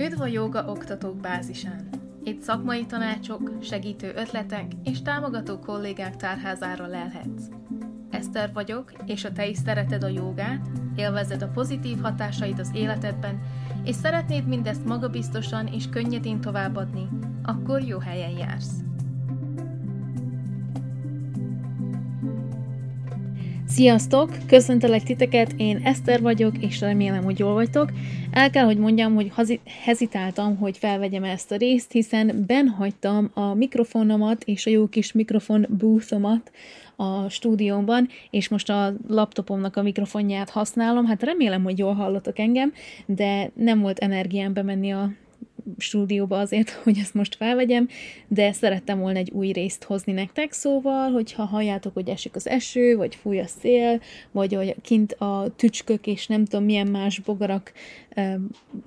Üdv a Jóga Oktatók Bázisán! Itt szakmai tanácsok, segítő ötletek és támogató kollégák tárházára lelhetsz. Eszter vagyok, és ha te is szereted a jogát, élvezed a pozitív hatásait az életedben, és szeretnéd mindezt magabiztosan és könnyedén továbbadni, akkor jó helyen jársz! Sziasztok! Köszöntelek titeket, én Eszter vagyok, és remélem, hogy jól vagytok. El kell, hogy mondjam, hogy hezitáltam, hogy felvegyem ezt a részt, hiszen benhagytam a mikrofonomat és a jó kis mikrofon boothomat a stúdiómban, és most a laptopomnak a mikrofonját használom. Hát remélem, hogy jól hallotok engem, de nem volt energiám bemenni a stúdióba azért, hogy ezt most felvegyem, de szerettem volna egy új részt hozni nektek, szóval, hogyha halljátok, hogy esik az eső, vagy fúj a szél, vagy hogy kint a tücskök és nem tudom milyen más bogarak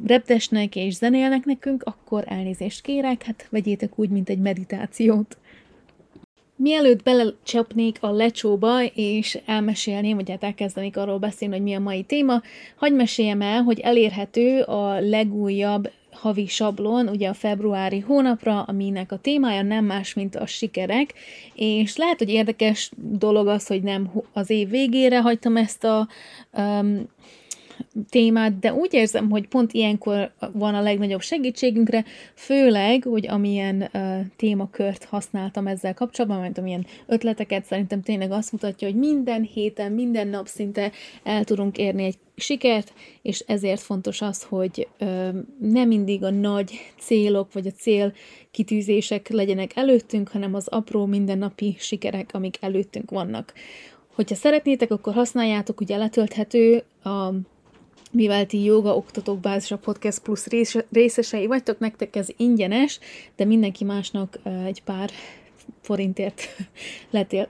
repdesnek és zenélnek nekünk, akkor elnézést kérek, hát vegyétek úgy, mint egy meditációt. Mielőtt belecsapnék a lecsóba, és elmesélném, vagy hát elkezdenék arról beszélni, hogy mi a mai téma, hadd meséljem el, hogy elérhető a legújabb havi sablon, ugye a februári hónapra, aminek a témája nem más, mint a sikerek, és lehet, hogy érdekes dolog az, hogy nem az év végére hagytam ezt a témát, de úgy érzem, hogy pont ilyenkor van a legnagyobb segítségünkre, főleg, hogy amilyen témakört használtam ezzel kapcsolatban, mert amilyen ötleteket szerintem tényleg azt mutatja, hogy minden héten, minden nap szinte el tudunk érni egy sikert, és ezért fontos az, hogy nem mindig a nagy célok, vagy a célkitűzések legyenek előttünk, hanem az apró mindennapi sikerek, amik előttünk vannak. Hogyha szeretnétek, akkor használjátok, ugye letölthető a Vivaldi Jóga Oktatók Bázisa Podcast Plus részesei vagytok, nektek ez ingyenes, de mindenki másnak egy pár forintért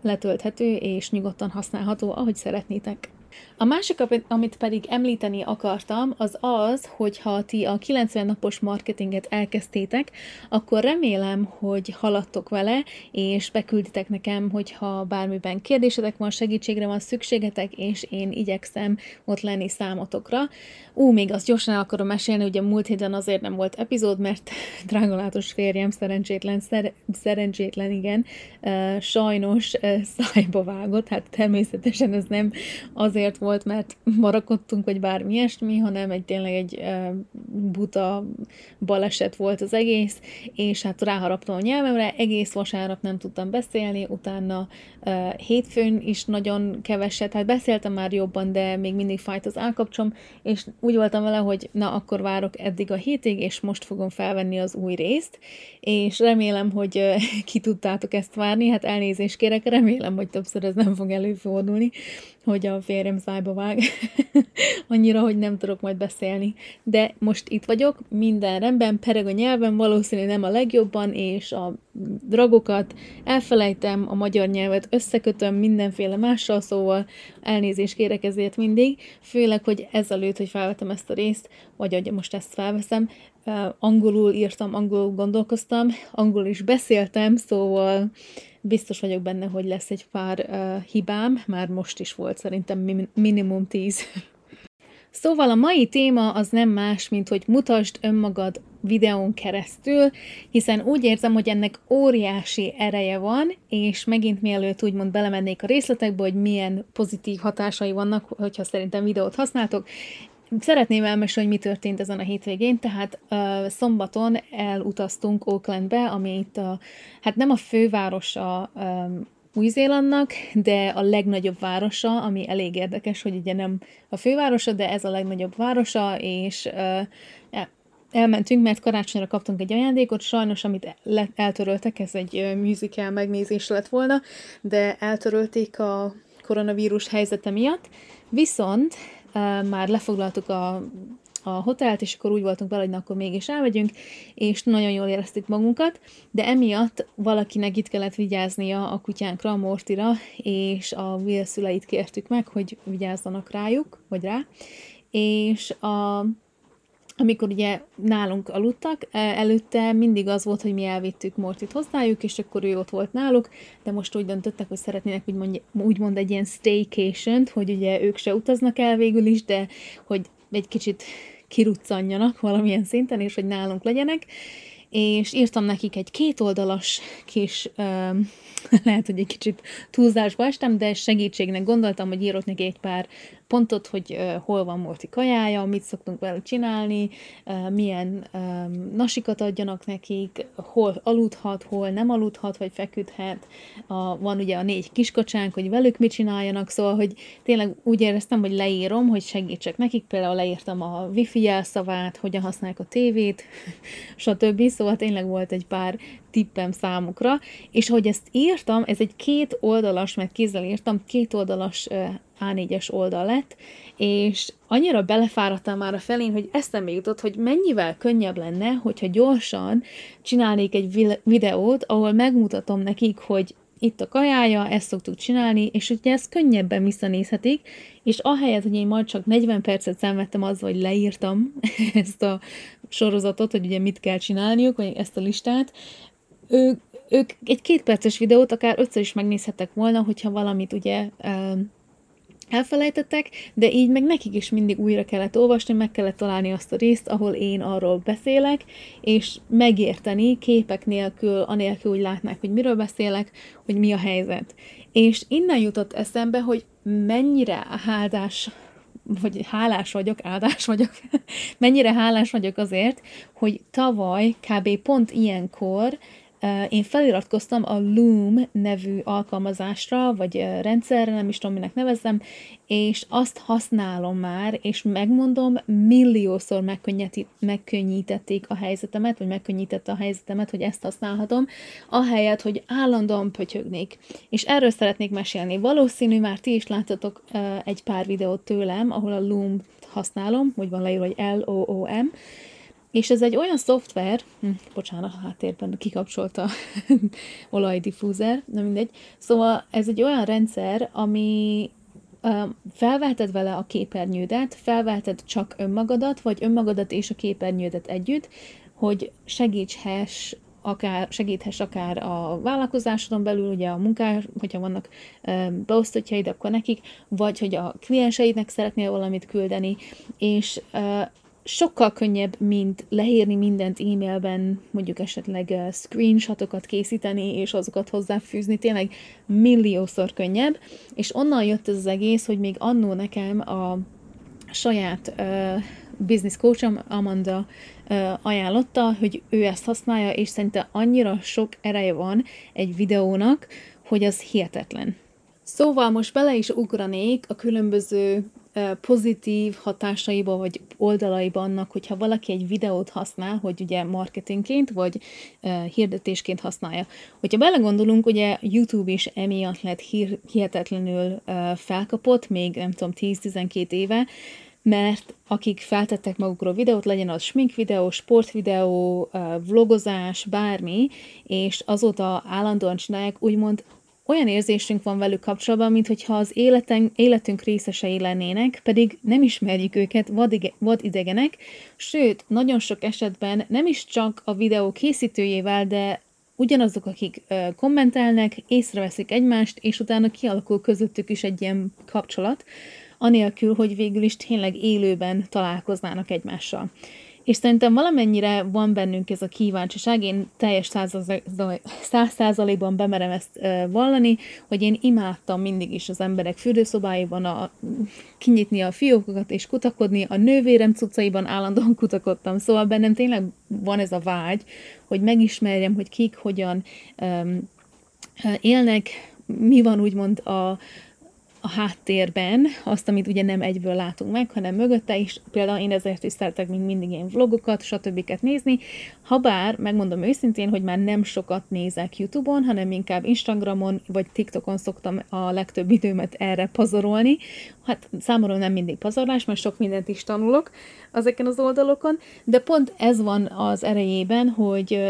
letölthető, és nyugodtan használható, ahogy szeretnétek. A másik, amit pedig említeni akartam, az az, hogyha ti a 90 napos marketinget elkezdtétek, akkor remélem, hogy haladtok vele, és bekülditek nekem, hogyha bármiben kérdésetek van, segítségre van szükségetek, és én igyekszem ott lenni számotokra. Még azt gyorsan el akarom mesélni, ugye múlt héten azért nem volt epizód, mert drágalátos férjem szerencsétlen, igen, sajnos szájba vágott, hát természetesen ez nem azért volt, mert marakodtunk, vagy bármi ilyesmi, hanem tényleg egy buta baleset volt az egész, és hát ráharaptam a nyelvemre, egész vasárnap nem tudtam beszélni, utána hétfőn is nagyon keveset, hát beszéltem már jobban, de még mindig fájt az állkapcsom, és úgy voltam vele, hogy na, akkor várok eddig a hétig, és most fogom felvenni az új részt, és remélem, hogy ki tudtátok ezt várni, hát elnézést kérek, remélem, hogy többször ez nem fog előfordulni, hogy a férjem szájba vág, annyira, hogy nem tudok majd beszélni. De most itt vagyok, minden rendben, pereg a nyelven, valószínűleg nem a legjobban, és a dragokat elfelejtem, a magyar nyelvet összekötöm mindenféle mással, szóval elnézést kérek ezért mindig, főleg, hogy ezelőtt, hogy felvettem ezt a részt, vagy hogy most ezt felveszem, angolul írtam, angolul gondolkoztam, angolul is beszéltem, szóval biztos vagyok benne, hogy lesz egy pár hibám, már most is volt szerintem minimum 10. Szóval a mai téma az nem más, mint hogy mutasd önmagad videón keresztül, hiszen úgy érzem, hogy ennek óriási ereje van, és megint mielőtt úgymond belemennék a részletekbe, hogy milyen pozitív hatásai vannak, hogyha szerintem videót használtok, szeretném elmesélni, hogy mi történt ezen a hétvégén, tehát szombaton elutaztunk Aucklandbe, ami itt hát nem a fővárosa Új-Zélandnak, de a legnagyobb városa, ami elég érdekes, hogy ugye nem a fővárosa, de ez a legnagyobb városa, és elmentünk, mert karácsonyra kaptunk egy ajándékot, sajnos amit eltöröltek, ez egy musical megnézés lett volna, de eltörölték a koronavírus helyzete miatt, viszont már lefoglaltuk a hotelt, és akkor úgy voltunk vele, hogy na, akkor mégis elmegyünk, és nagyon jól éreztük magunkat, de emiatt valakinek itt kellett vigyáznia a kutyánkra, a Mortyra, és a Will szüleit kértük meg, hogy vigyázzanak rájuk, vagy rá, és amikor ugye nálunk aludtak, előtte mindig az volt, hogy mi elvittük Mortyt hozzájuk, és akkor ő ott volt náluk, de most úgy döntöttek, hogy szeretnének úgymond egy ilyen staycation-t, hogy ugye ők se utaznak el végül is, de hogy egy kicsit kiruccanjanak valamilyen szinten, és hogy nálunk legyenek, és írtam nekik egy kétoldalas kis, lehet, hogy egy kicsit túlzásba estem, de segítségnek gondoltam, hogy írok neki egy pár pontot, hogy hol van Morty kajája, mit szoktunk vele csinálni, milyen nasikat adjanak nekik, hol aludhat, hol nem aludhat, vagy feküdhet. Van ugye a 4 kiskacsánk, hogy velük mit csináljanak, szóval, hogy tényleg úgy éreztem, hogy leírom, hogy segítsek nekik, például leírtam a wifi jelszavát, hogyan használják a tévét, stb. Szóval tényleg volt egy pár tippem számukra, és hogy ezt írtam, ez egy 2 oldalas, mert kézzel írtam, 2 oldalas A4-es oldal lett, és annyira belefáradtam már a felén, hogy eszembe jutott, hogy mennyivel könnyebb lenne, hogyha gyorsan csinálnék egy videót, ahol megmutatom nekik, hogy itt a kajája, ezt szoktuk csinálni, és ugye ezt könnyebben visszanézhetik, és ahelyett, hogy én majd csak 40 percet szenvedtem azzal, hogy leírtam ezt a sorozatot, hogy ugye mit kell csinálniuk, vagy ezt a listát, ők egy 2 perces videót akár 5-ször is megnézhettek volna, hogyha valamit ugye elfelejtettek, de így meg nekik is mindig újra kellett olvasni, meg kellett találni azt a részt, ahol én arról beszélek, és megérteni képek nélkül, anélkül, hogy látnák, hogy miről beszélek, hogy mi a helyzet. És innen jutott eszembe, hogy mennyire mennyire hálás vagyok azért, hogy tavaly kb. Pont ilyenkor én feliratkoztam a Loom nevű alkalmazásra, vagy rendszerre, nem is tudom, minek nevezzem, és azt használom már, és megmondom, milliószor megkönnyítették a helyzetemet, vagy megkönnyítette a helyzetemet, hogy ezt használhatom, ahelyett, hogy állandóan pötyögnék. És erről szeretnék mesélni. Valószínű, már ti is láttatok egy pár videót tőlem, ahol a Loom-t használom, hogy van leírva, hogy L-O-O-M, és ez egy olyan szoftver, bocsánat, a háttérben kikapcsolta olajdiffúzer, nem mindegy. Szóval ez egy olyan rendszer, ami felveheted vele a képernyődet, felveheted csak önmagadat, vagy önmagadat és a képernyődet együtt, hogy segíthess akár a vállalkozásodon belül, ugye a munkás, hogyha vannak beosztottjaid, akkor nekik, vagy hogy a klienseidnek szeretnél valamit küldeni, és sokkal könnyebb, mint leírni mindent e-mailben, mondjuk esetleg screenshotokat készíteni, és azokat hozzáfűzni, tényleg milliószor könnyebb, és onnan jött ez az egész, hogy még annó nekem a saját business coachom, Amanda ajánlotta, hogy ő ezt használja, és szerintem annyira sok ereje van egy videónak, hogy az hihetetlen. Szóval most bele is ugranék a különböző pozitív hatásaiba, vagy oldalaiba annak, hogyha valaki egy videót használ, hogy ugye marketingként, vagy hirdetésként használja. Hogyha belegondolunk, ugye YouTube is emiatt lett hihetetlenül felkapott, még nem tudom, 10-12 éve, mert akik feltettek magukról videót, legyen az sminkvideó, sportvideó, vlogozás, bármi, és azóta állandóan csinálják, úgymond olyan érzésünk van velük kapcsolatban, mintha az életünk részesei lennének, pedig nem ismerjük őket, vadidegenek, sőt, nagyon sok esetben nem is csak a videó készítőjével, de ugyanazok, akik kommentelnek, észreveszik egymást, és utána kialakul közöttük is egy ilyen kapcsolat, anélkül, hogy végül is tényleg élőben találkoznának egymással. És szerintem valamennyire van bennünk ez a kíváncsiság, én teljes 100%-ban bemerem ezt vallani, hogy én imádtam mindig is az emberek fürdőszobáiban kinyitni a fiókokat és kutakodni, a nővérem cuccaiban állandóan kutakodtam, szóval bennem tényleg van ez a vágy, hogy megismerjem, hogy kik, hogyan élnek, mi van úgymond a háttérben, azt, amit ugye nem egyből látunk meg, hanem mögötte is, például én ezért is szeretek még mindig ilyen vlogokat, stb. Nézni, habár, megmondom őszintén, hogy már nem sokat nézek YouTube-on, hanem inkább Instagramon, vagy TikTokon szoktam a legtöbb időmet erre pazarolni. Hát számomra nem mindig pazarlás, mert sok mindent is tanulok ezeken az oldalokon, de pont ez van az erejében, hogy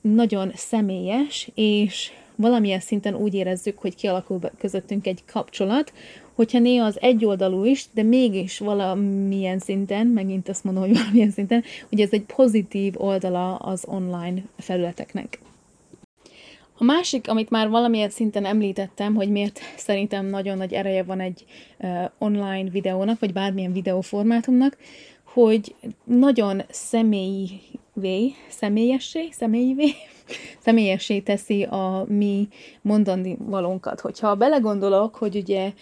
nagyon személyes, és valamilyen szinten úgy érezzük, hogy kialakul közöttünk egy kapcsolat, hogyha néha az egyoldalú is, de mégis valamilyen szinten, megint azt mondom, hogy valamilyen szinten, hogy ez egy pozitív oldala az online felületeknek. A másik, amit már valamilyen szinten említettem, hogy miért szerintem nagyon nagy ereje van egy online videónak, vagy bármilyen videóformátumnak, hogy nagyon személyessé teszi a mi mondani valónkat. Hogyha belegondolok, hogy ugye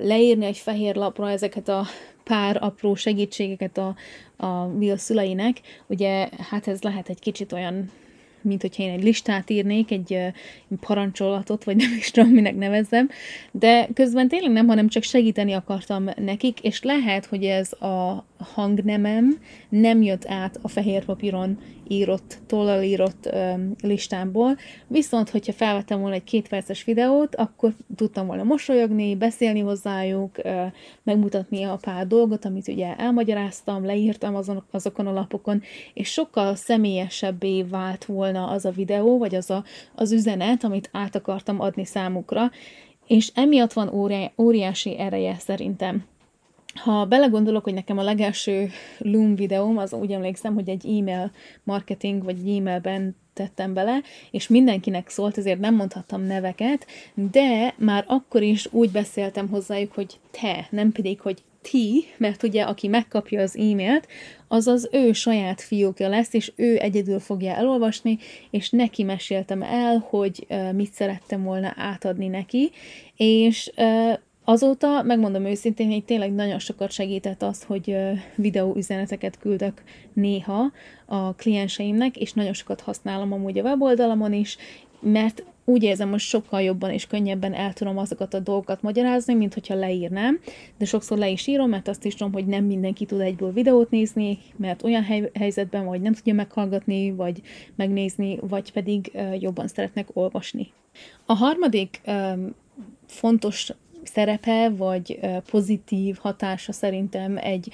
leírni egy fehér lapra ezeket a pár apró segítségeket a Will szüleinek, ugye hát ez lehet egy kicsit olyan, mint hogyha én egy listát írnék, egy parancsolatot, vagy nem is tudom, minek nevezzem, de közben tényleg nem, hanem csak segíteni akartam nekik, és lehet, hogy ez a hangnemem nem jött át a fehér papíron írott, tollal írott listámból, viszont hogyha felvettem volna egy 2 perces videót, akkor tudtam volna mosolyogni, beszélni hozzájuk, megmutatni a pár dolgot, amit ugye elmagyaráztam, leírtam azokon a lapokon, és sokkal személyesebbé vált volna az a videó, vagy az üzenet, amit át akartam adni számukra, és emiatt van óriási ereje szerintem. Ha belegondolok, hogy nekem a legelső Loom videóm, az úgy emlékszem, hogy egy e-mail marketing, vagy e-mailben tettem bele, és mindenkinek szólt, ezért nem mondhattam neveket, de már akkor is úgy beszéltem hozzájuk, hogy te, nem pedig, hogy ti, mert ugye, aki megkapja az e-mailt, az ő saját fiókja lesz, és ő egyedül fogja elolvasni, és neki meséltem el, hogy mit szerettem volna átadni neki, és azóta, megmondom őszintén, hogy tényleg nagyon sokat segített az, hogy videóüzeneteket küldök néha a klienseimnek, és nagyon sokat használom amúgy a weboldalamon is, mert úgy érzem, hogy sokkal jobban és könnyebben el tudom azokat a dolgokat magyarázni, mint hogyha leírnám, de sokszor le is írom, mert azt is tudom, hogy nem mindenki tud egyből videót nézni, mert olyan helyzetben vagy nem tudja meghallgatni, vagy megnézni, vagy pedig jobban szeretnek olvasni. A harmadik fontos szerepe, vagy pozitív hatása szerintem egy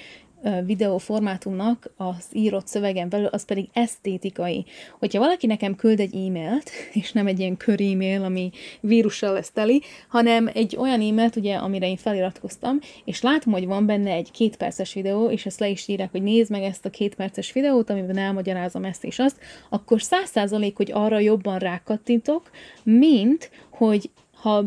videóformátumnak az írott szövegen belül, az pedig esztétikai. Hogyha valaki nekem küld egy e-mailt, és nem egy ilyen kör e-mail, ami vírussal lesz teli, hanem egy olyan e-mailt, ugye, amire én feliratkoztam, és látom, hogy van benne egy 2 perces videó, és ezt le is írják, hogy nézd meg ezt a 2 perces videót, amiben elmagyarázom ezt és azt, akkor 100% hogy arra jobban rákattintok, mint hogy ha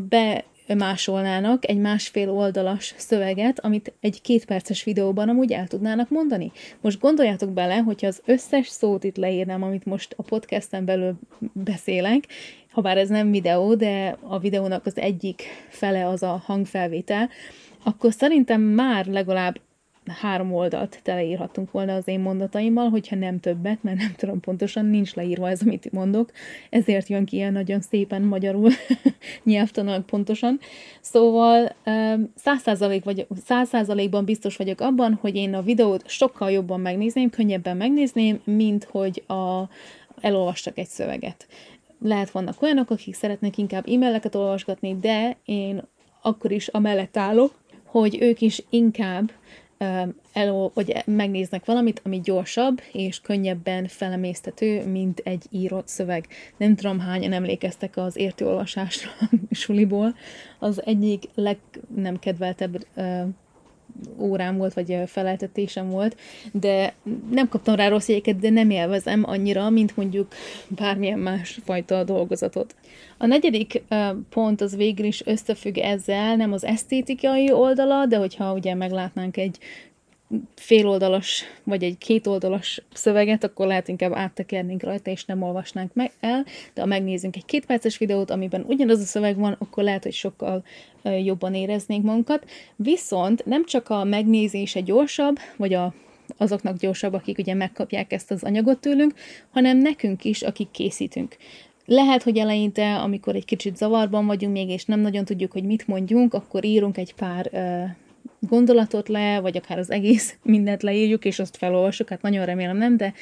másolnának egy 1,5 oldalas szöveget, amit egy 2 perces videóban amúgy el tudnának mondani. Most gondoljátok bele, hogyha az összes szót itt leírnám, amit most a podcasten belül beszélek, habár ez nem videó, de a videónak az egyik fele az a hangfelvétel, akkor szerintem már legalább 3 oldalt teleírhattunk volna az én mondataimmal, hogyha nem többet, mert nem tudom pontosan, nincs leírva ez, amit mondok, ezért jön ki ilyen nagyon szépen magyarul, nyelvtanulag pontosan. Szóval 100%-ban biztos vagyok abban, hogy én a videót sokkal jobban megnézném, könnyebben megnézném, mint hogy elolvassak egy szöveget. Lehet vannak olyanok, akik szeretnek inkább e-maileket olvasgatni, de én akkor is amellett állok, hogy ők is inkább hogy megnéznek valamit, ami gyorsabb és könnyebben felemésztető, mint egy írott szöveg. Nem tudom, hányan emlékeztek az értőolvasásra suliból. Az egyik legnem kedveltebb órám volt, vagy feleltetésem volt, de nem kaptam rá rossz jegyeket, de nem élvezem annyira, mint mondjuk bármilyen más fajta dolgozatot. A negyedik pont az végül is összefügg ezzel, nem az esztétikai oldala, de hogyha ugye meglátnánk egy 1,5 oldalas, vagy egy 2 oldalas szöveget, akkor lehet inkább áttekernénk rajta, és nem olvasnánk meg el, de ha megnézzünk egy 2 perces videót, amiben ugyanaz a szöveg van, akkor lehet, hogy sokkal jobban éreznénk magunkat. Viszont nem csak a megnézése gyorsabb, vagy azoknak gyorsabb, akik ugye megkapják ezt az anyagot tőlünk, hanem nekünk is, akik készítünk. Lehet, hogy eleinte, amikor egy kicsit zavarban vagyunk még, és nem nagyon tudjuk, hogy mit mondjunk, akkor írunk egy pár gondolatot le, vagy akár az egész mindent leírjuk, és azt felolvasjuk, hát nagyon remélem nem, de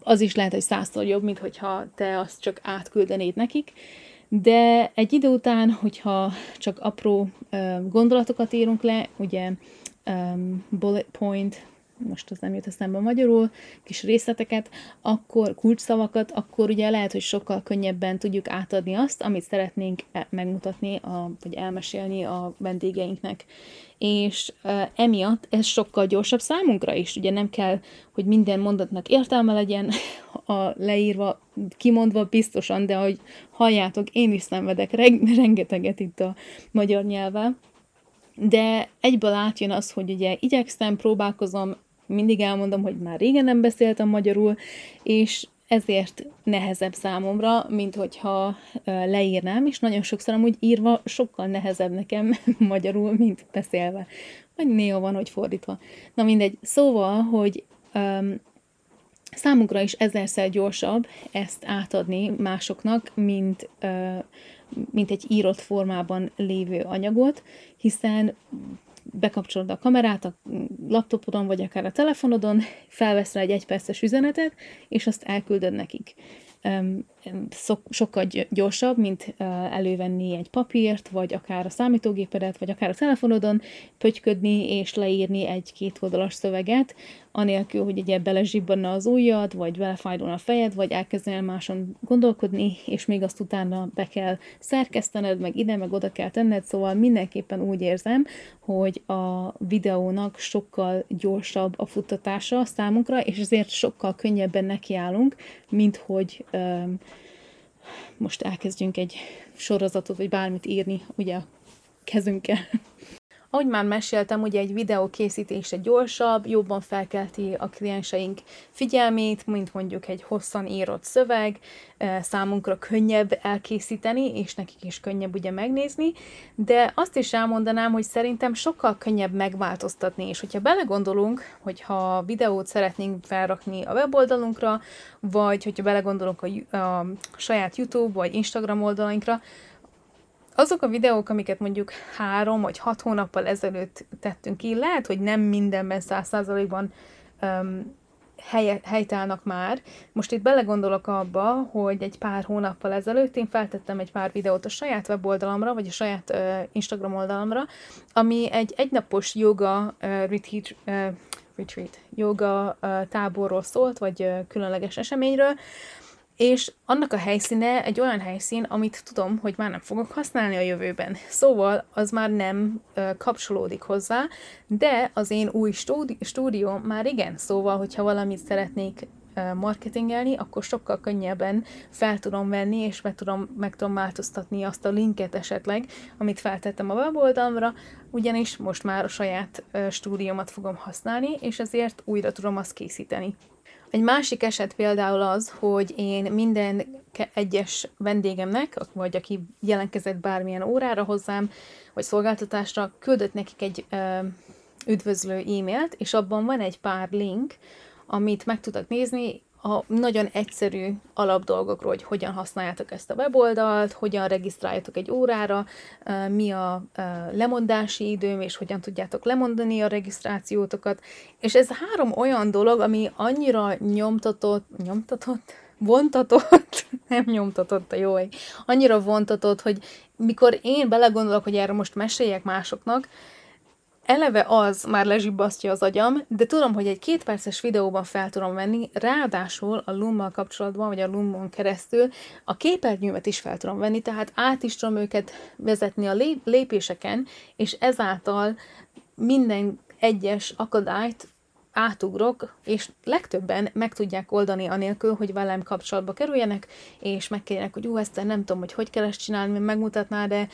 az is lehet, hogy 100-szor jobb, mint hogyha te azt csak átküldenéd nekik, de egy idő után, hogyha csak apró gondolatokat írunk le, ugye bullet point, most az nem jut eszembe magyarul, kis részleteket, akkor kulcsszavakat, akkor ugye lehet, hogy sokkal könnyebben tudjuk átadni azt, amit szeretnénk megmutatni, vagy elmesélni a vendégeinknek. És emiatt ez sokkal gyorsabb számunkra is. Ugye nem kell, hogy minden mondatnak értelme legyen, leírva, kimondva biztosan, de ahogy halljátok, én is szenvedek rengeteget itt a magyar nyelvvel. De egyből átjön az, hogy ugye igyekszem, próbálkozom, mindig elmondom, hogy már régen nem beszéltem magyarul, és ezért nehezebb számomra, mint hogyha leírnám, és nagyon sokszor amúgy írva sokkal nehezebb nekem magyarul, mint beszélve. Vagy néha van, hogy fordítva. Na mindegy, szóval, hogy számunkra is ezerszer gyorsabb ezt átadni másoknak, mint egy írott formában lévő anyagot, hiszen bekapcsolod a kamerát a laptopodon, vagy akár a telefonodon, felvesz rá egy egyperces üzenetet, és azt elküldöd nekik. Sokkal gyorsabb, mint elővenni egy papírt, vagy akár a számítógépedet, vagy akár a telefonodon pötyködni és leírni egy-két oldalas szöveget, anélkül, hogy ugye belezsibbanna az ujjad, vagy belefájdulna a fejed, vagy elkezdenél máson gondolkodni, és még azt utána be kell szerkesztened, meg ide, meg oda kell tenned, szóval mindenképpen úgy érzem, hogy a videónak sokkal gyorsabb a futtatása számunkra, és ezért sokkal könnyebben nekiállunk, mint hogy most elkezdjünk egy sorozatot, vagy bármit írni, ugye a kezünkkel. Ahogy már meséltem, ugye egy videó készítése gyorsabb, jobban felkelti a klienseink figyelmét, mint mondjuk egy hosszan írott szöveg, számunkra könnyebb elkészíteni, és nekik is könnyebb ugye megnézni, de azt is elmondanám, hogy szerintem sokkal könnyebb megváltoztatni, és hogyha belegondolunk, hogyha videót szeretnénk felrakni a weboldalunkra, vagy hogyha belegondolunk a saját YouTube vagy Instagram oldalainkra, azok a videók, amiket mondjuk 3 vagy 6 hónappal ezelőtt tettünk ki, lehet, hogy nem mindenben 100%-ban helytállnak már. Most itt belegondolok abba, hogy egy pár hónappal ezelőtt én feltettem egy pár videót a saját weboldalamra, vagy a saját Instagram oldalamra, ami egy egynapos yoga retreat, yoga táborról szólt, vagy különleges eseményről, és annak a helyszíne egy olyan helyszín, amit tudom, hogy már nem fogok használni a jövőben. Szóval az már nem kapcsolódik hozzá, de az én új stúdióm már igen. Szóval, hogyha valamit szeretnék marketingelni, akkor sokkal könnyebben fel tudom venni, és meg tudom változtatni azt a linket esetleg, amit feltettem a weboldalamra, ugyanis most már a saját stúdiómat fogom használni, és ezért újra tudom azt készíteni. Egy másik eset például az, hogy én minden egyes vendégemnek, vagy aki jelentkezett bármilyen órára hozzám, vagy szolgáltatásra, küldött nekik egy üdvözlő e-mailt, és abban van egy pár link, amit meg tudtak nézni, a nagyon egyszerű alapdolgokról, hogy hogyan használjátok ezt a weboldalt, hogyan regisztráljátok egy órára, mi a lemondási időm, és hogyan tudjátok lemondani a regisztrációtokat. És ez 3 olyan dolog, ami annyira annyira vontatott, hogy mikor én belegondolok, hogy erre most meséljek másoknak, eleve az már lezsibbasztja az agyam, de tudom, hogy egy 2 perces videóban fel tudom venni, ráadásul a Loom-mal kapcsolatban, vagy a Loom-on keresztül a képernyőmet is fel tudom venni, tehát át is tudom őket vezetni a lépéseken, és ezáltal minden egyes akadályt átugrok, és legtöbben meg tudják oldani anélkül, hogy velem kapcsolatba kerüljenek, és megkérjenek, hogy Eszter, nem tudom, hogy kell ezt csinálni, megmutatnád, de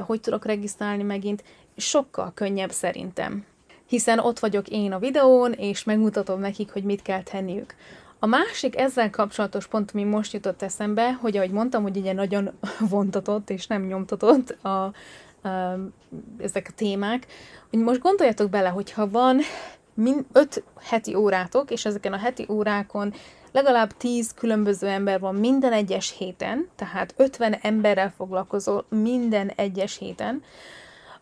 hogy tudok regisztrálni megint. Sokkal könnyebb szerintem, hiszen ott vagyok én a videón, és megmutatom nekik, hogy mit kell tenniük. A másik ezzel kapcsolatos pont, ami most jutott eszembe, hogy ahogy mondtam, hogy ugye nagyon vontatott és nem nyomtatott ezek a témák, hogy most gondoljatok bele, hogyha van 5 heti órátok, és ezeken a heti órákon legalább 10 különböző ember van minden egyes héten, tehát 50 emberrel foglalkozol minden egyes héten,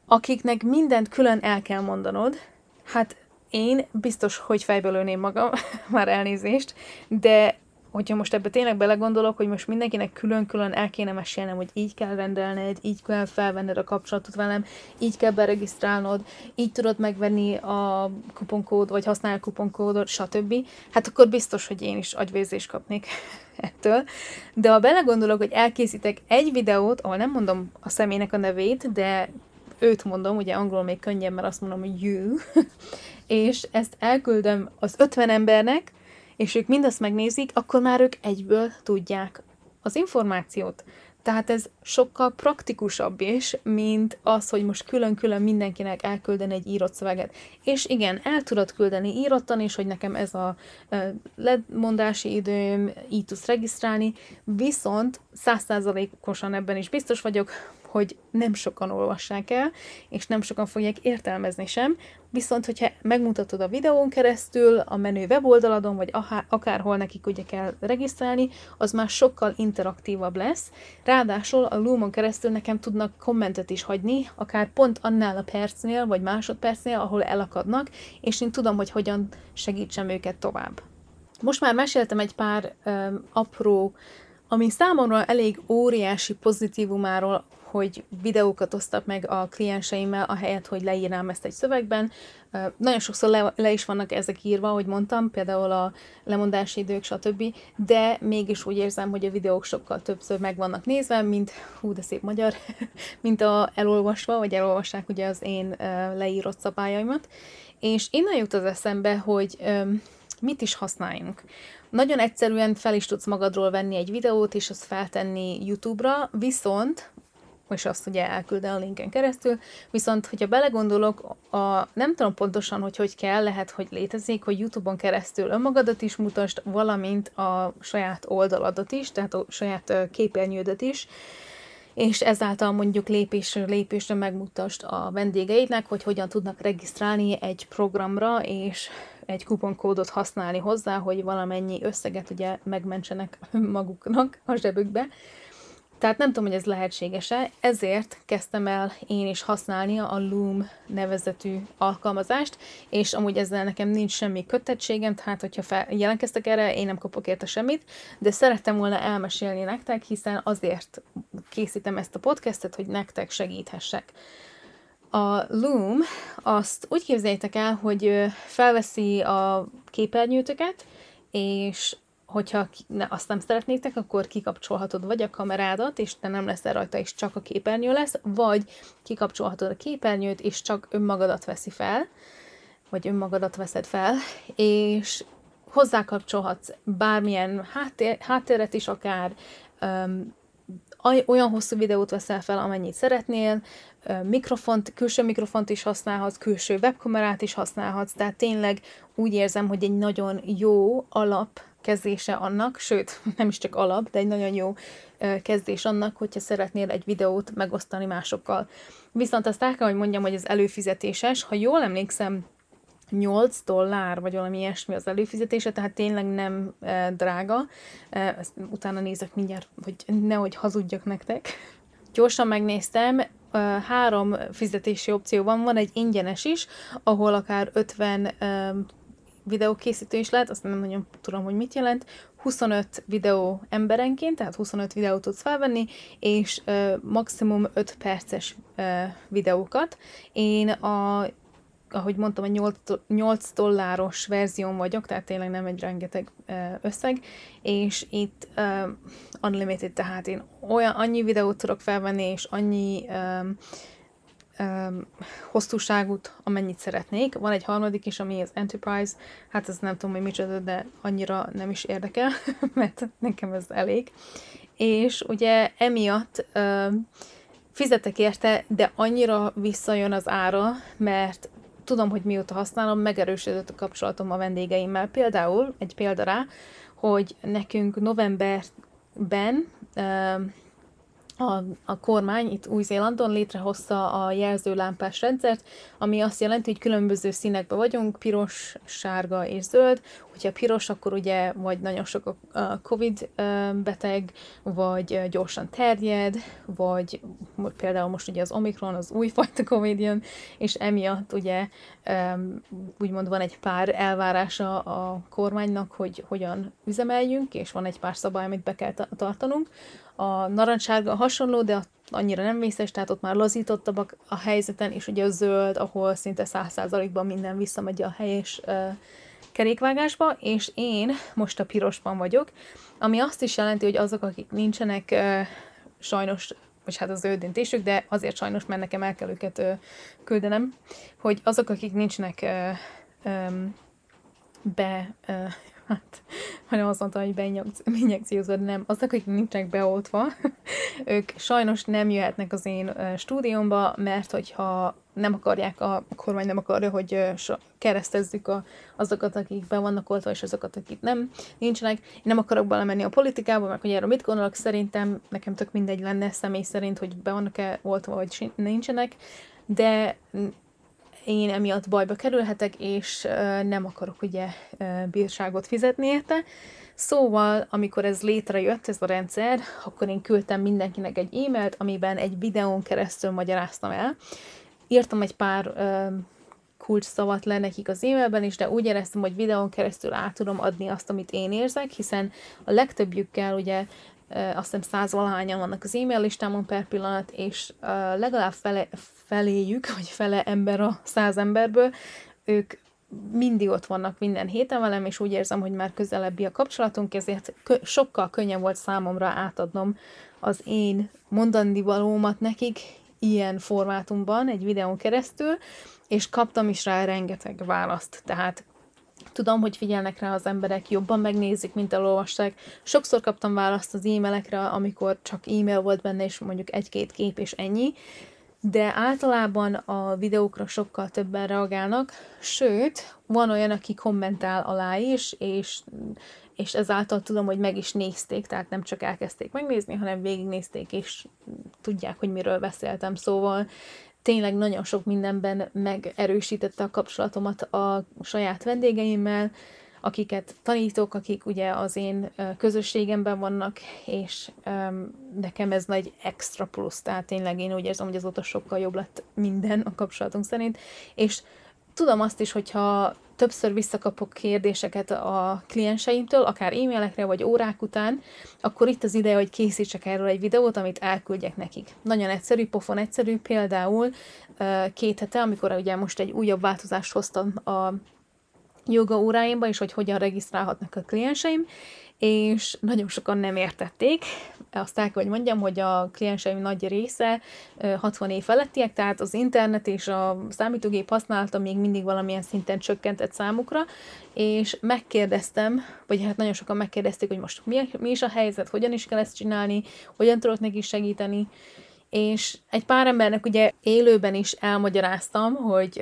akiknek mindent külön el kell mondanod, hát én biztos, hogy fejből lőném magam, már elnézést, de hogyha most ebbe tényleg belegondolok, hogy most mindenkinek külön-külön el kéne mesélnem, hogy így kell rendelned, így kell felvenned a kapcsolatot velem, így kell beregisztrálnod, így tudod megvenni a kuponkódot, vagy használni a kuponkódot, stb. Hát akkor biztos, hogy én is agyvérzést kapnék ettől. De ha belegondolok, hogy elkészítek egy videót, ahol nem mondom a személynek a nevét, de őt mondom, ugye angolul még könnyebb, mert azt mondom, hogy you, és ezt elküldöm az 50 embernek, és ők mindazt megnézik, akkor már ők egyből tudják az információt. Tehát ez sokkal praktikusabb is, mint az, hogy most külön-külön mindenkinek elküldeni egy írott szöveget. És igen, el tudod küldeni írottan is, hogy nekem ez a lemondási időm, így tudsz regisztrálni, viszont 100%-osan ebben is biztos vagyok, hogy nem sokan olvassák el, és nem sokan fogják értelmezni sem, viszont hogyha megmutatod a videón keresztül, a menő weboldaladon, vagy akárhol nekik ugye kell regisztrálni, az már sokkal interaktívabb lesz. Ráadásul a Loomon keresztül nekem tudnak kommentet is hagyni, akár pont annál a percnél, vagy másodpercnél, ahol elakadnak, és én tudom, hogy hogyan segítsem őket tovább. Most már meséltem egy pár apró, ami számomra elég óriási pozitívumáról, hogy videókat osztak meg a klienseimmel, ahelyett, hogy leírnám ezt egy szövegben. Nagyon sokszor le is vannak ezek írva, ahogy mondtam, például a lemondási idők, stb., de mégis úgy érzem, hogy a videók sokkal többször meg vannak nézve, mint, hú, de szép magyar, mint elolvasva, vagy elolvassák ugye az én leírott szabályaimat. És innen jut az eszembe, hogy mit is használjunk. Nagyon egyszerűen fel is tudsz magadról venni egy videót, és azt feltenni YouTube-ra, viszont és azt ugye elküldem a linken keresztül, viszont hogyha belegondolok, nem tudom pontosan, hogy kell, lehet, hogy létezik, hogy YouTube-on keresztül önmagadat is mutasd, valamint a saját oldaladat is, tehát a saját képernyődet is, és ezáltal mondjuk lépésre megmutasd a vendégeidnek, hogy hogyan tudnak regisztrálni egy programra, és egy kuponkódot használni hozzá, hogy valamennyi összeget ugye megmentsenek maguknak a zsebükbe. Tehát nem tudom, hogy ez lehetséges-e, ezért kezdtem el én is használni a Loom nevezetű alkalmazást, és amúgy ezzel nekem nincs semmi kötettségem, tehát hogyha jelentkeztek erre, én nem kapok érte semmit, de szerettem volna elmesélni nektek, hiszen azért készítem ezt a podcastet, hogy nektek segíthessek. A Loom, azt úgy képzeljétek el, hogy felveszi a képernyőtöket, és hogyha azt nem szeretnétek, akkor kikapcsolhatod vagy a kamerádat, és te nem leszel rajta, és csak a képernyő lesz, vagy kikapcsolhatod a képernyőt, és csak önmagadat veszi fel, vagy önmagadat veszed fel, és hozzákapcsolhatsz bármilyen háttéret is, akár olyan hosszú videót veszel fel, amennyit szeretnél, külső mikrofont is használhatsz, külső webkamerát is használhatsz, tehát tényleg úgy érzem, hogy egy nagyon jó kezdése annak, sőt, nem is csak alap, de egy nagyon jó kezdés annak, hogyha szeretnél egy videót megosztani másokkal. Viszont azt el kell, hogy mondjam, hogy ez előfizetéses. Ha jól emlékszem, $8 vagy valami ilyesmi az előfizetése, tehát tényleg nem drága. Ezt utána nézek mindjárt, hogy nehogy hazudjak nektek. Gyorsan megnéztem, 3 fizetési opció van egy ingyenes is, ahol akár 50 videókészítő is lehet, azt nem nagyon tudom, hogy mit jelent, 25 videó emberenként, tehát 25 videót tudsz felvenni, és maximum 5 perces videókat. Én ahogy mondtam, a $8 verzión vagyok, tehát tényleg nem egy rengeteg összeg, és itt unlimited, tehát én annyi videót tudok felvenni, és annyi hosszúságút, amennyit szeretnék. Van egy harmadik is, ami az Enterprise, hát ez nem tudom, hogy micsoda, de annyira nem is érdekel, mert nekem ez elég. És ugye emiatt fizetek érte, de annyira visszajön az ára, mert tudom, hogy mióta használom, megerősödött a kapcsolatom a vendégeimmel. Például, egy példa rá, hogy nekünk novemberben a kormány itt Új-Zélandon létrehozta a jelzőlámpás rendszert, ami azt jelenti, hogy különböző színekben vagyunk, piros, sárga és zöld. Hogyha piros, akkor ugye vagy nagyon sok a Covid beteg, vagy gyorsan terjed, vagy például most ugye az Omikron, az újfajta Covid jön, és emiatt ugye úgymond van egy pár elvárása a kormánynak, hogy hogyan üzemeljünk, és van egy pár szabály, amit be kell tartanunk. A narancssárga hasonló, de annyira nem vészes, tehát ott már lazítottabbak a helyzeten, és ugye a zöld, ahol szinte 100%-ban minden visszamegy a helyes kerékvágásba, és én most a pirosban vagyok, ami azt is jelenti, hogy azok, akik nincsenek sajnos, vagy hát az ő döntésük, de azért sajnos, mert nekem el kell őket küldenem, hogy azok, akik nincsenek hát, hanem azt mondta, hogy beinjekciózod, nem. Azok, akik nincsenek beoltva, ők sajnos nem jöhetnek az én stúdiómba, mert hogyha nem akarják, a kormány nem akarja, hogy keresztezzük azokat, akik be vannak oltva, és azokat, akik nem nincsenek. Én nem akarok belemenni a politikába, mert hogy erről mit gondolok, szerintem nekem tök mindegy lenne személy szerint, hogy be vannak-e oltva, vagy nincsenek, de én emiatt bajba kerülhetek, és nem akarok ugye bírságot fizetni érte. Szóval, amikor ez létrejött, ez a rendszer, akkor én küldtem mindenkinek egy e-mailt, amiben egy videón keresztül magyaráztam el. Írtam egy pár kulcsszavat le nekik az e-mailben is, de úgy éreztem, hogy videón keresztül át tudom adni azt, amit én érzek, hiszen a legtöbbjükkel ugye azt hiszem 100-valahányan vannak az e-mail listámon per pillanat, és legalább feléjük, vagy fele ember a 100 emberből, ők mindig ott vannak minden héten velem, és úgy érzem, hogy már közelebbi a kapcsolatunk, ezért sokkal könnyebb volt számomra átadnom az én mondanivalómat nekik ilyen formátumban, egy videón keresztül, és kaptam is rá rengeteg választ, tehát tudom, hogy figyelnek rá az emberek, jobban megnézik, mint elolvassák. Sokszor kaptam választ az e-mailekre, amikor csak e-mail volt benne, és mondjuk egy-két kép és ennyi, de általában a videókra sokkal többen reagálnak, sőt, van olyan, aki kommentál alá is, és ezáltal tudom, hogy meg is nézték, tehát nem csak elkezdték megnézni, hanem végignézték, és tudják, hogy miről beszéltem, szóval tényleg nagyon sok mindenben megerősítette a kapcsolatomat a saját vendégeimmel, akiket tanítok, akik ugye az én közösségemben vannak, és nekem ez nagy extra plusz, tehát tényleg én úgy érzem, hogy azóta sokkal jobb lett minden a kapcsolatunk szerint, és tudom azt is, hogyha többször visszakapok kérdéseket a klienseimtől, akár e-mailekre, vagy órák után, akkor itt az ideje, hogy készítsek erről egy videót, amit elküldjek nekik. Nagyon egyszerű, pofon egyszerű, például 2 hete, amikor ugye most egy újabb változást hoztam a joga óráimba, és hogy hogyan regisztrálhatnak a klienseim, és nagyon sokan nem értették. Azt el kell, hogy mondjam, hogy a klienseim nagy része 60 év felettiek, tehát az internet és a számítógép használata még mindig valamilyen szinten csökkentett számukra, és megkérdeztem, vagy hát nagyon sokan megkérdezték, hogy most mi is a helyzet, hogyan is kell ezt csinálni, hogyan tudok neki segíteni, és egy pár embernek ugye élőben is elmagyaráztam, hogy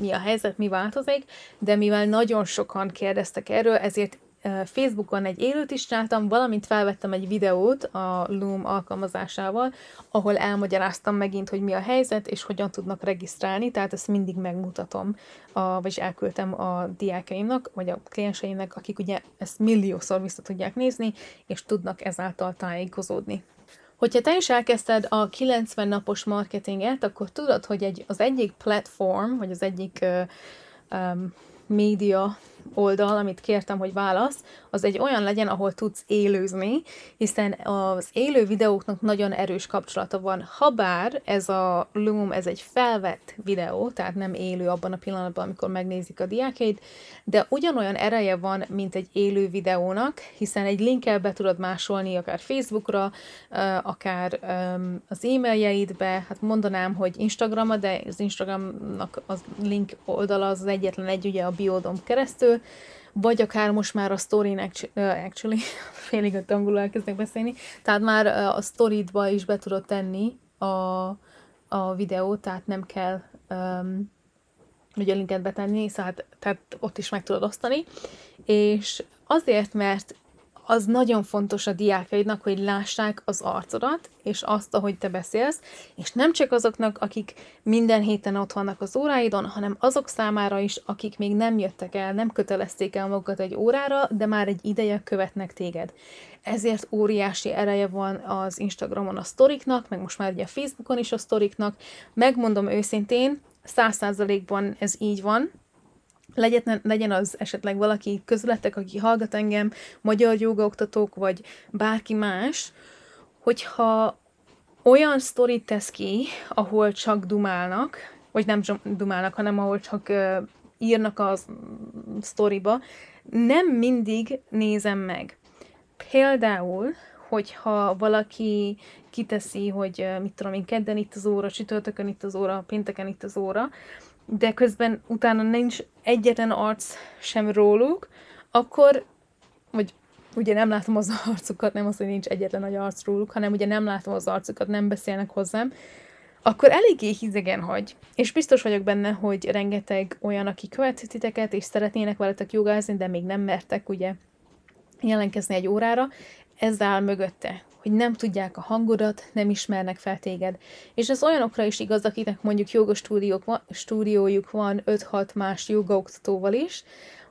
mi a helyzet, mi változik, de mivel nagyon sokan kérdeztek erről, ezért Facebookon egy élőt is csináltam, valamint felvettem egy videót a Loom alkalmazásával, ahol elmagyaráztam megint, hogy mi a helyzet, és hogyan tudnak regisztrálni, tehát ezt mindig megmutatom, vagyis elküldtem a diákeimnak, vagy a klienseimnek, akik ugye ezt milliószor vissza tudják nézni, és tudnak ezáltal tájékozódni. Hogyha te is elkezdted a 90 napos marketinget, akkor tudod, hogy az egyik platform, vagy az egyik média oldal, amit kértem, hogy válasz, az egy olyan legyen, ahol tudsz élőzni, hiszen az élő videóknak nagyon erős kapcsolata van. Habár ez a Loom, ez egy felvett videó, tehát nem élő abban a pillanatban, amikor megnézik a diákjaid, de ugyanolyan ereje van, mint egy élő videónak, hiszen egy linkkel be tudod másolni akár Facebookra, akár az e-mailjeidbe, hát mondanám, hogy Instagramra, de az Instagramnak a link oldala az egyetlen egy, ugye a biódom keresztül, vagy akár most már a sztorin actually félig ott angolul elkezdek beszélni, tehát már a sztoridba is be tudod tenni a videót, tehát nem kell ugye a linket betenni, szóval, tehát ott is meg tudod osztani, és azért, mert az nagyon fontos a diákjaidnak, hogy lássák az arcodat, és azt, ahogy te beszélsz, és nem csak azoknak, akik minden héten ott vannak az óráidon, hanem azok számára is, akik még nem jöttek el, nem kötelezték el magukat egy órára, de már egy ideje követnek téged. Ezért óriási ereje van az Instagramon a sztoriknak, meg most már ugye a Facebookon is a sztoriknak. Megmondom őszintén, 100%-ban ez így van, legyen az esetleg valaki közületek, aki hallgat engem, magyar jogaoktatók, vagy bárki más, hogyha olyan sztorit tesz ki, ahol csak dumálnak, vagy nem dumálnak, hanem ahol csak írnak a sztoriba, nem mindig nézem meg. Például, hogyha valaki kiteszi, hogy mit tudom én, kedden itt az óra, csütörtökön itt az óra, pénteken itt az óra, de közben utána nincs egyetlen arc sem róluk, akkor hogy ugye nem látom az arcukat, nem az, hogy nincs egyetlen nagy arc róluk, hanem ugye nem látom az arcukat, nem beszélnek hozzám, akkor eléggé hidegen hagy. És biztos vagyok benne, hogy rengeteg olyan, aki követi titeket, és szeretnének veletek jogázni, de még nem mertek ugye jelentkezni egy órára, ez áll mögötte, hogy nem tudják a hangodat, nem ismernek fel téged. És ez olyanokra is igaz, akiknek mondjuk jogastúdiójuk van 5-6 más jogaoktatóval is,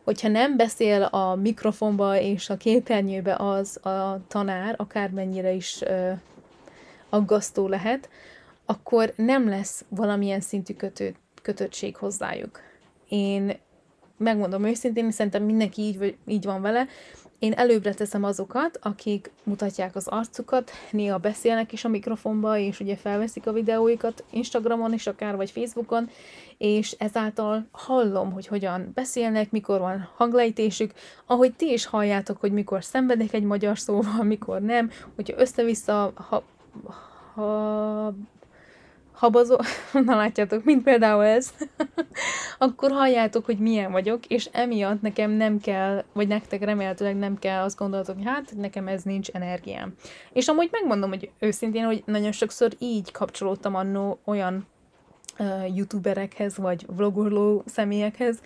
hogyha nem beszél a mikrofonba és a képernyőbe az a tanár, akármennyire is aggasztó lehet, akkor nem lesz valamilyen szintű kötöttség hozzájuk. Én megmondom őszintén, szerintem mindenki így van vele, én előbbre teszem azokat, akik mutatják az arcukat, néha beszélnek is a mikrofonba, és ugye felveszik a videóikat Instagramon is akár, vagy Facebookon, és ezáltal hallom, hogy hogyan beszélnek, mikor van hanglejtésük, ahogy ti is halljátok, hogy mikor szenvedek egy magyar szóval, mikor nem, hogyha össze-vissza habozó, na látjátok, mint például ez, akkor halljátok, hogy milyen vagyok, és emiatt nekem nem kell, vagy nektek remélhetőleg nem kell azt gondoltok, hogy hát nekem ez nincs energiám. És amúgy megmondom, hogy őszintén, hogy nagyon sokszor így kapcsolódtam annó olyan youtuberekhez, vagy vlogoló személyekhez,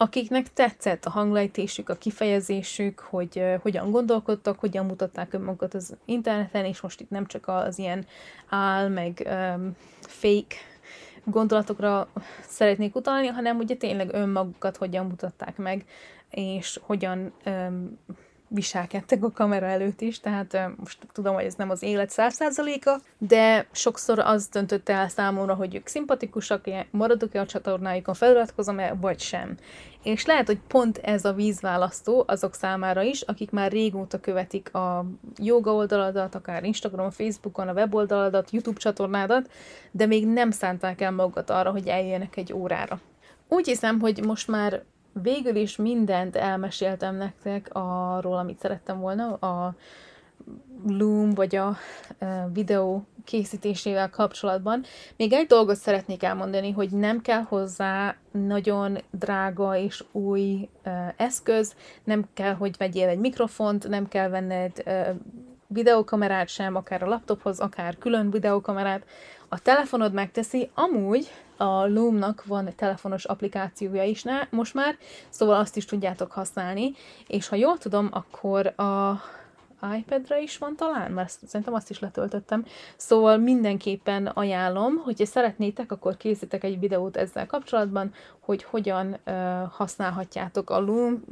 akiknek tetszett a hanglejtésük, a kifejezésük, hogy hogyan gondolkodtak, hogyan mutatták önmagukat az interneten, és most itt nem csak az ilyen áll, meg fake gondolatokra szeretnék utalni, hanem ugye tényleg önmagukat hogyan mutatták meg, és hogyan viselkedtek a kamera előtt is, tehát most tudom, hogy ez nem az élet 100%-a, de sokszor az döntött el számomra, hogy ők szimpatikusak, maradok-e a csatornájukon, feliratkozom-e, vagy sem. És lehet, hogy pont ez a vízválasztó azok számára is, akik már régóta követik a jóga oldaladat, akár Instagramon, Facebookon, a weboldaladat, YouTube csatornádat, de még nem szánták el magukat arra, hogy eljöjjenek egy órára. Úgy hiszem, hogy most már végül is mindent elmeséltem nektek arról, amit szerettem volna a Loom vagy a videó készítésével kapcsolatban. Még egy dolgot szeretnék elmondani, hogy nem kell hozzá nagyon drága és új eszköz, nem kell, hogy vegyél egy mikrofont, nem kell venned videókamerát sem, akár a laptophoz, akár külön videókamerát. A telefonod megteszi, amúgy a Loom-nak van telefonos applikációja is most már, szóval azt is tudjátok használni, és ha jól tudom, akkor a iPad-re is van talán, mert szerintem azt is letöltöttem, szóval mindenképpen ajánlom, hogyha szeretnétek, akkor készítek egy videót ezzel kapcsolatban, hogy hogyan használhatjátok a Loom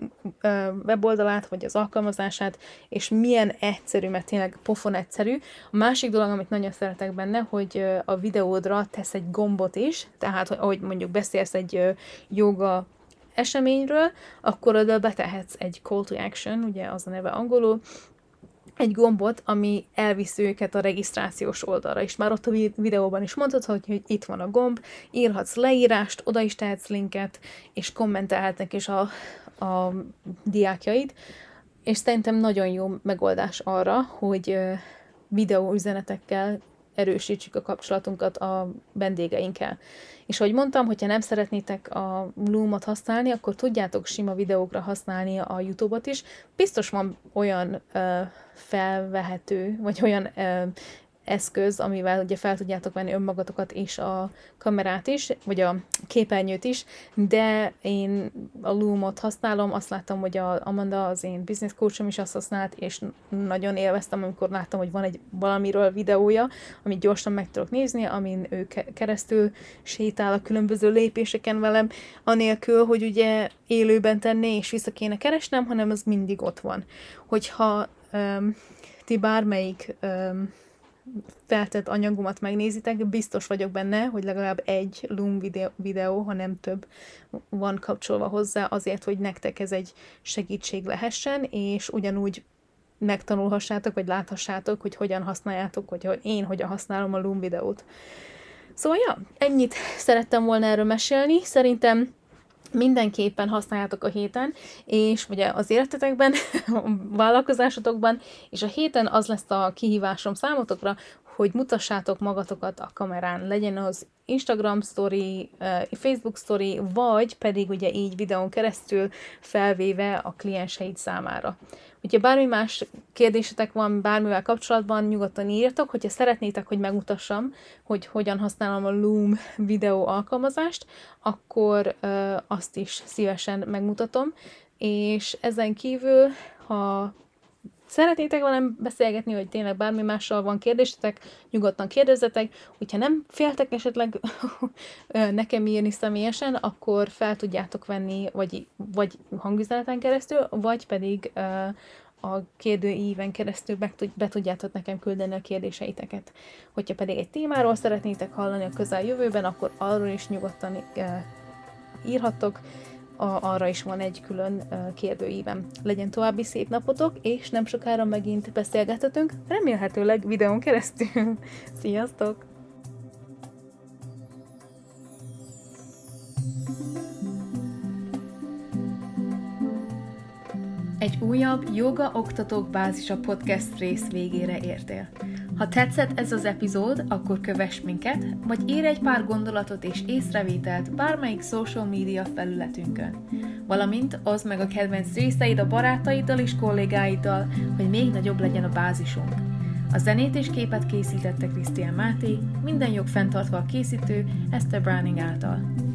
weboldalát, vagy az alkalmazását, és milyen egyszerű, mert tényleg pofon egyszerű. A másik dolog, amit nagyon szeretek benne, hogy a videódra tesz egy gombot is, tehát ahogy mondjuk beszélsz egy joga eseményről, akkor oda betehetsz egy call to action, ugye az a neve angolul, egy gombot, ami elviszi őket a regisztrációs oldalra, és már ott a videóban is mondtad, hogy itt van a gomb, írhatsz leírást, oda is tehetsz linket, és kommentelhetnek is a diákjaid, és szerintem nagyon jó megoldás arra, hogy videóüzenetekkel erősítsük a kapcsolatunkat a vendégeinkkel. És ahogy mondtam, hogyha nem szeretnétek a Loom-ot használni, akkor tudjátok sima videókra használni a YouTube-ot is. Biztos van olyan felvehető, vagy olyan eszköz, amivel ugye fel tudjátok venni önmagatokat és a kamerát is, vagy a képernyőt is, de én a Loom-ot használom, azt láttam, hogy a Amanda, az én business coachom is azt használt, és nagyon élveztem, amikor láttam, hogy van egy valamiről videója, amit gyorsan meg tudok nézni, amin ő keresztül sétál a különböző lépéseken velem, anélkül, hogy ugye élőben tenné, és vissza kéne keresnem, hanem az mindig ott van. Hogyha ti bármelyik feltett anyagomat megnézitek, biztos vagyok benne, hogy legalább egy Loom videó, ha nem több van kapcsolva hozzá, azért, hogy nektek ez egy segítség lehessen, és ugyanúgy megtanulhassátok, vagy láthassátok, hogy hogyan használjátok, hogy én hogyan használom a Loom videót. Szóval, ja, ennyit szerettem volna erről mesélni, szerintem mindenképpen használjátok a héten, és ugye az életetekben, a vállalkozásotokban, és a héten az lesz a kihívásom számotokra, hogy mutassátok magatokat a kamerán, legyen az Instagram story, Facebook story, vagy pedig ugye így videón keresztül felvéve a klienseid számára. Hogyha bármi más kérdésetek van bármivel kapcsolatban, nyugodtan írjatok, hogyha szeretnétek, hogy megmutassam, hogy hogyan használom a Loom videó alkalmazást, akkor azt is szívesen megmutatom, és ezen kívül, ha szeretnétek velem beszélgetni, hogy tényleg bármi mással van kérdésetek, nyugodtan kérdezzetek, hogyha nem féltek esetleg nekem írni személyesen, akkor fel tudjátok venni, vagy hangüzeneten keresztül, vagy pedig a kérdőíven keresztül be tudjátok nekem küldeni a kérdéseiteket. Hogyha pedig egy témáról szeretnétek hallani a közeljövőben, akkor arról is nyugodtan írhattok, arra is van egy külön kérdőívem. Legyen további szép napotok, és nem sokára megint beszélgethetünk, remélhetőleg videón keresztül. Sziasztok! Egy újabb Jóga Oktatók Bázisa podcast rész végére értél. Ha tetszett ez az epizód, akkor kövess minket, vagy írj egy pár gondolatot és észrevételt bármelyik social media felületünkön. Valamint oszd meg a kedvenc részeid a barátaiddal és kollégáiddal, hogy még nagyobb legyen a bázisunk. A zenét és képet készítette Krisztián Máté, minden jog fenntartva a készítő Esther Browning által.